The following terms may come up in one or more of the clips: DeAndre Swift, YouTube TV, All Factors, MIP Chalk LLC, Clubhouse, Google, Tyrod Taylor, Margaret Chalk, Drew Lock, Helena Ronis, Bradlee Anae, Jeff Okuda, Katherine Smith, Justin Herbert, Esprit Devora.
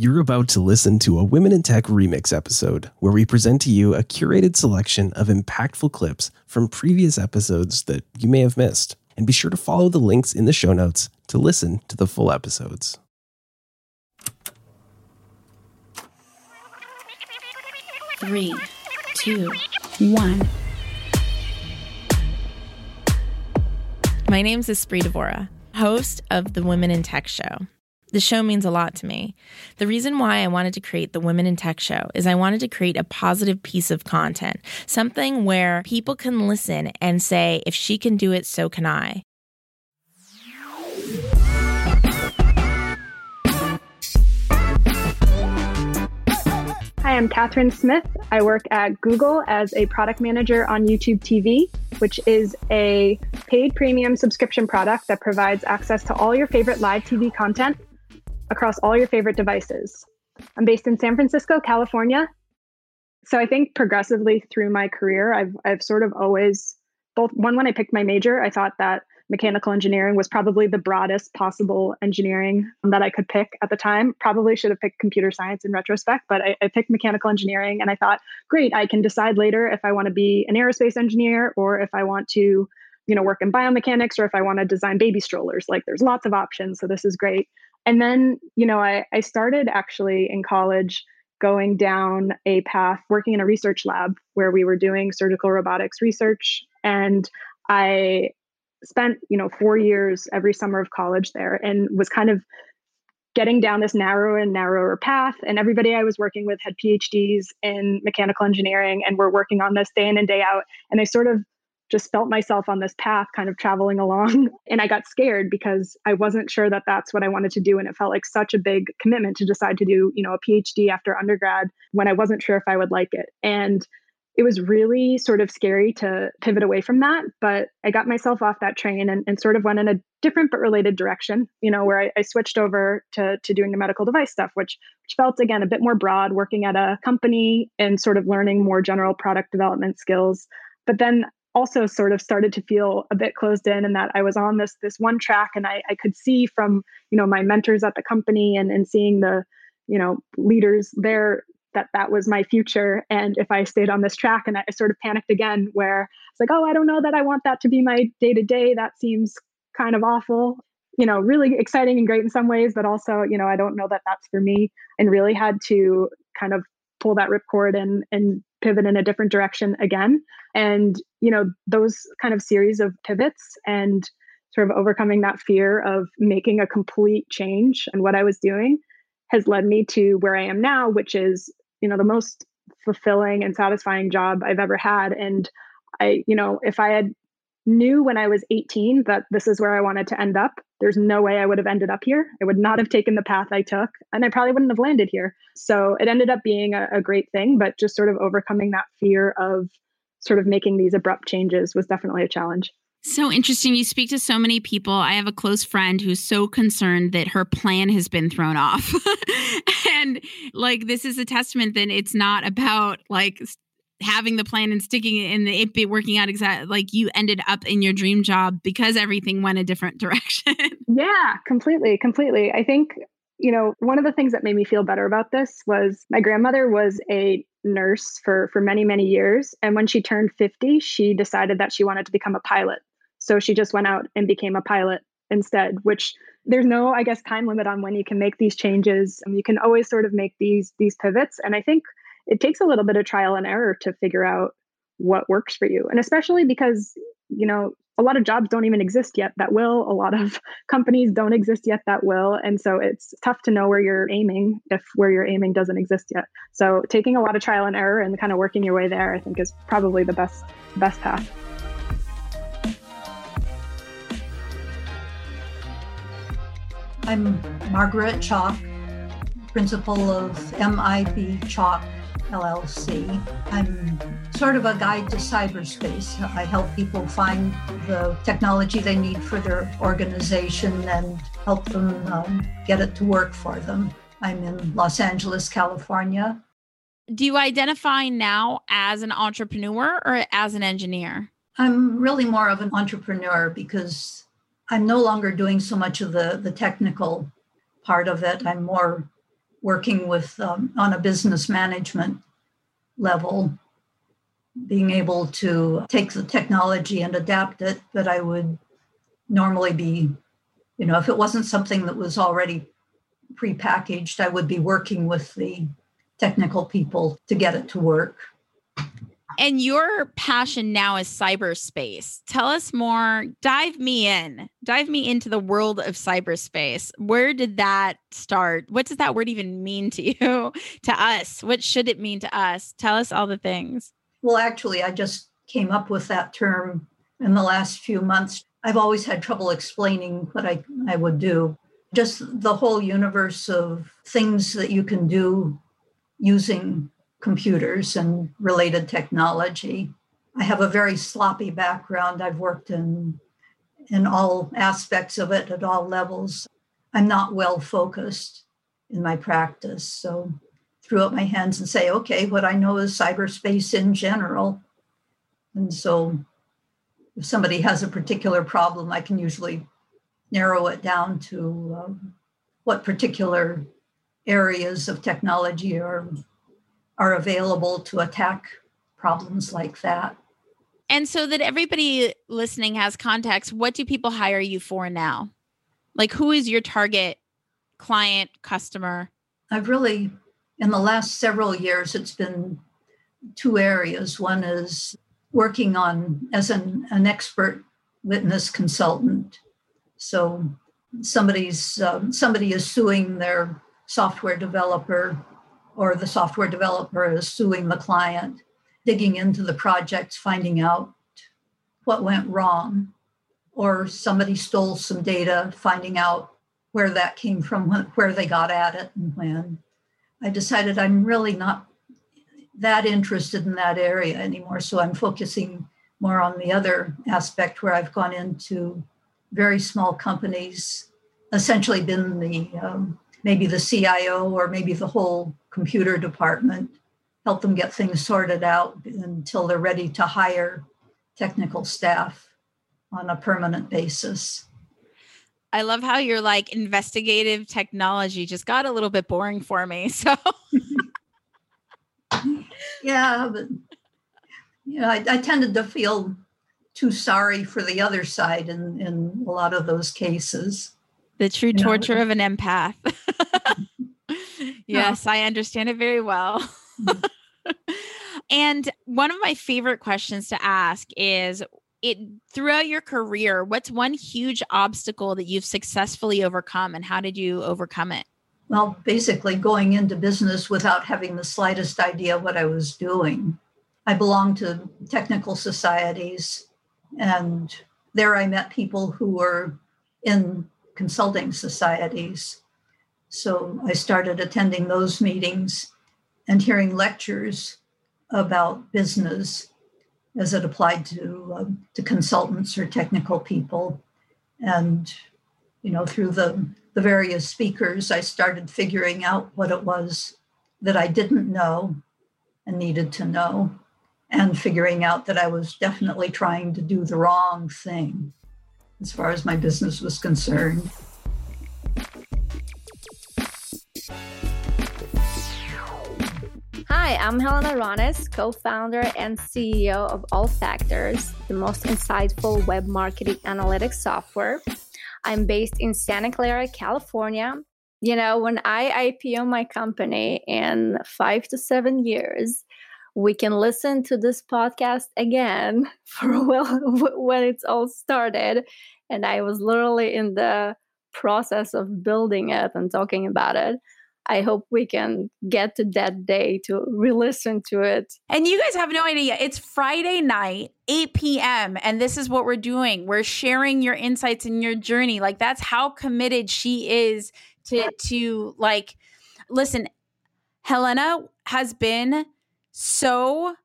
You're about to listen to a Women in Tech Remix episode where we present to you a curated selection of impactful clips from previous episodes that you may have missed. And be sure to follow the links in the show notes to listen to the full episodes. Three, two, one. My name's Esprit Devora, host of the Women in Tech Show. The show means a lot to me. The reason why I wanted to create the Women in Tech Show is I wanted to create a positive piece of content, something where people can listen and say, if she can do it, so can I. Hi, I'm Katherine Smith. I work at Google as a product manager on YouTube TV, which is a paid premium subscription product that provides access to all your favorite live TV content across all your favorite devices. I'm based in San Francisco, California. So I think progressively through my career, I've sort of always, when I picked my major, I thought that mechanical engineering was probably the broadest possible engineering that I could pick at the time. Probably should have picked computer science in retrospect, but I picked mechanical engineering and I thought, great, I can decide later if I want to be an aerospace engineer or if I want to, work in biomechanics or if I want to design baby strollers. Like there's lots of options. So this is great. And then, I started actually in college going down a path working in a research lab where we were doing surgical robotics research. And I spent, 4 years every summer of college there and was kind of getting down this narrower and narrower path. And everybody I was working with had PhDs in mechanical engineering and were working on this day in and day out. And I sort of just felt myself on this path kind of traveling along. And I got scared because I wasn't sure that that's what I wanted to do. And it felt like such a big commitment to decide to do, a PhD after undergrad when I wasn't sure if I would like it. And it was really sort of scary to pivot away from that. But I got myself off that train and sort of went in a different but related direction, where I switched over to doing the medical device stuff, which felt, again, a bit more broad, working at a company and sort of learning more general product development skills. But then also sort of started to feel a bit closed in that I was on this one track and I could see from, my mentors at the company and seeing the, leaders there that was my future. And if I stayed on this track, and I sort of panicked again, where it's like, oh, I don't know that I want that to be my day to day. That seems kind of awful, really exciting and great in some ways, but also, I don't know that that's for me, and really had to kind of pull that ripcord and pivot in a different direction again. And, those kind of series of pivots and sort of overcoming that fear of making a complete change in what I was doing has led me to where I am now, which is, the most fulfilling and satisfying job I've ever had. And I, if I had knew when I was 18 that this is where I wanted to end up, there's no way I would have ended up here. I would not have taken the path I took, and I probably wouldn't have landed here. So it ended up being a great thing, but just sort of overcoming that fear of sort of making these abrupt changes was definitely a challenge. So interesting. You speak to so many people. I have a close friend who's so concerned that her plan has been thrown off. And this is a testament that it's not about having the plan and sticking it and it be working out exactly. You ended up in your dream job because everything went a different direction. Yeah, completely, completely. I think, one of the things that made me feel better about this was my grandmother was a nurse for many, many years. And when she turned 50, she decided that she wanted to become a pilot. So she just went out and became a pilot instead, which there's no, I guess, time limit on when you can make these changes. You can always sort of make these pivots. And I think it takes a little bit of trial and error to figure out what works for you. And especially because, a lot of jobs don't even exist yet that will. A lot of companies don't exist yet that will. And so it's tough to know where you're aiming if where you're aiming doesn't exist yet. So taking a lot of trial and error and kind of working your way there, I think, is probably the best path. I'm Margaret Chalk, principal of MIP Chalk LLC. I'm sort of a guide to cyberspace. I help people find the technology they need for their organization and help them get it to work for them. I'm in Los Angeles, California. Do you identify now as an entrepreneur or as an engineer? I'm really more of an entrepreneur because I'm no longer doing so much of the technical part of it. I'm more working with on a business management level, being able to take the technology and adapt it that I would normally be, you know, if it wasn't something that was already prepackaged, I would be working with the technical people to get it to work. And your passion now is cyberspace. Tell us more. Dive me into the world of cyberspace. Where did that start? What does that word even mean to you, to us? What should it mean to us? Tell us all the things. Well, actually, I just came up with that term in the last few months. I've always had trouble explaining what I would do. Just the whole universe of things that you can do using computers and related technology. I have a very sloppy background. I've worked in all aspects of it at all levels. I'm not well focused in my practice. So threw up my hands and say, okay, what I know is cyberspace in general. And so if somebody has a particular problem, I can usually narrow it down to what particular areas of technology are available to attack problems like that. And so that everybody listening has context, what do people hire you for now? Like, who is your target client, customer? I've really, in the last several years, it's been two areas. One is working on as an expert witness consultant. So somebody is suing their software developer, or the software developer is suing the client, digging into the projects, finding out what went wrong, or somebody stole some data, finding out where that came from, where they got at it and when. I decided I'm really not that interested in that area anymore, so I'm focusing more on the other aspect where I've gone into very small companies, essentially been the maybe the CIO or maybe the whole computer department, help them get things sorted out until they're ready to hire technical staff on a permanent basis. I love how you're like, investigative technology just got a little bit boring for me. So yeah, but you know, I tended to feel too sorry for the other side in a lot of those cases. The true torture of an empath. Yes, I understand it very well. And one of my favorite questions to ask is, throughout your career, what's one huge obstacle that you've successfully overcome and how did you overcome it? Well, basically going into business without having the slightest idea what I was doing. I belong to technical societies, and there I met people who were in consulting societies. So I started attending those meetings and hearing lectures about business as it applied to consultants or technical people. And, you know, through the various speakers, I started figuring out what it was that I didn't know and needed to know, and figuring out that I was definitely trying to do the wrong thing as far as my business was concerned. Hi, I'm Helena Ronis, co-founder and CEO of All Factors, the most insightful web marketing analytics software. I'm based in Santa Clara, California. You know, when I IPO my company in 5 to 7 years, we can listen to this podcast again for when it's all started. And I was literally in the process of building it and talking about it. I hope we can get to that day to re-listen to it. And you guys have no idea. It's Friday night, 8 p.m. And this is what we're doing. We're sharing your insights and your journey. Like, that's how committed she is to like, listen, Helena has been so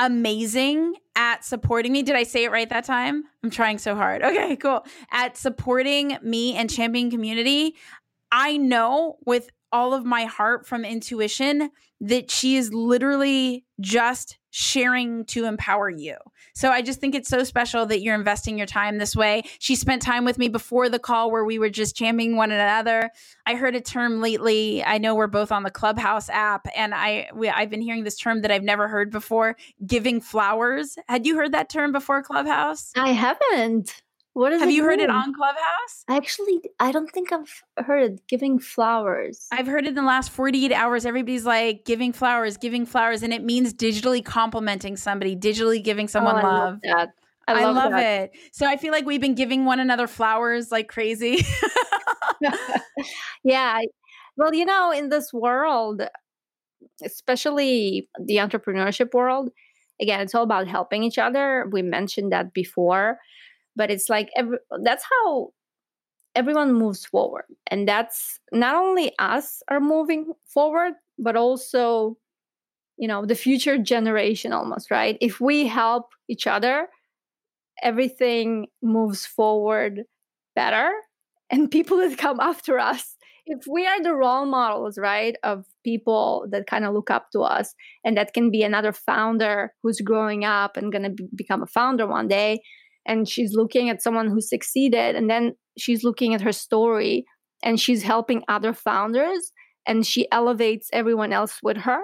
amazing at supporting me. Did I say it right that time? I'm trying so hard. Okay, cool. At supporting me and championing community. I know with all of my heart from intuition that she is literally just sharing to empower you. So I just think it's so special that you're investing your time this way. She spent time with me before the call where we were just championing one another. I heard a term lately. I know we're both on the Clubhouse app, and I've been hearing this term that I've never heard before, giving flowers. Had you heard that term before Clubhouse? I haven't. What is it? Have you heard it on Clubhouse? Actually, I don't think I've heard it, giving flowers. I've heard it in the last 48 hours. Everybody's like, giving flowers. And it means digitally complimenting somebody, digitally giving someone love. I love that. I love it. So I feel like we've been giving one another flowers like crazy. Yeah. Well, you know, in this world, especially the entrepreneurship world, again, it's all about helping each other. We mentioned that before. But it's like, that's how everyone moves forward. And that's not only us are moving forward, but also, you know, the future generation almost, right? If we help each other, everything moves forward better. And people that come after us, if we are the role models, right, of people that kind of look up to us, and that can be another founder who's growing up and going to become a founder one day, and she's looking at someone who succeeded, and then she's looking at her story, and she's helping other founders, and she elevates everyone else with her.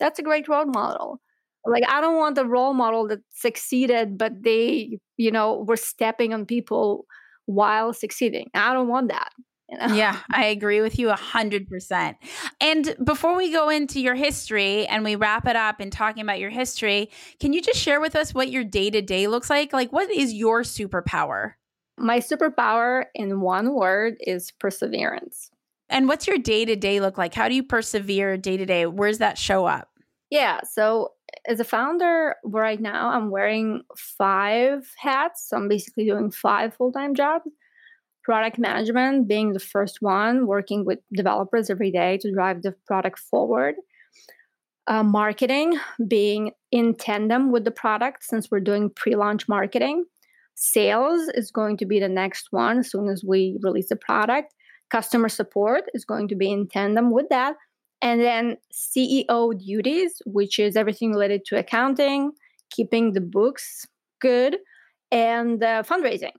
That's a great role model. Like, I don't want a role model that succeeded, but they, you know, were stepping on people while succeeding. I don't want that. You know? Yeah, I agree with you 100%. And before we go into your history and we wrap it up in talking about your history, can you just share with us what your day-to-day looks like? Like, what is your superpower? My superpower in one word is perseverance. And what's your day-to-day look like? How do you persevere day-to-day? Where does that show up? Yeah, so as a founder right now, I'm wearing 5 hats. So I'm basically doing 5 full-time jobs. Product management being the first one, working with developers every day to drive the product forward. Marketing being in tandem with the product since we're doing pre-launch marketing. Sales is going to be the next one as soon as we release the product. Customer support is going to be in tandem with that. And then CEO duties, which is everything related to accounting, keeping the books good, and fundraising.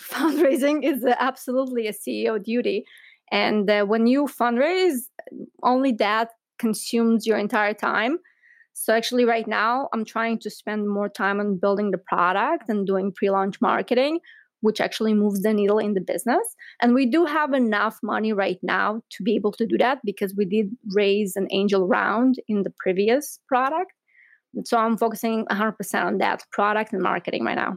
Fundraising is absolutely a CEO duty. And when you fundraise, only that consumes your entire time. So actually right now, I'm trying to spend more time on building the product and doing pre-launch marketing, which actually moves the needle in the business. And we do have enough money right now to be able to do that because we did raise an angel round in the previous product. And so I'm focusing 100% on that product and marketing right now.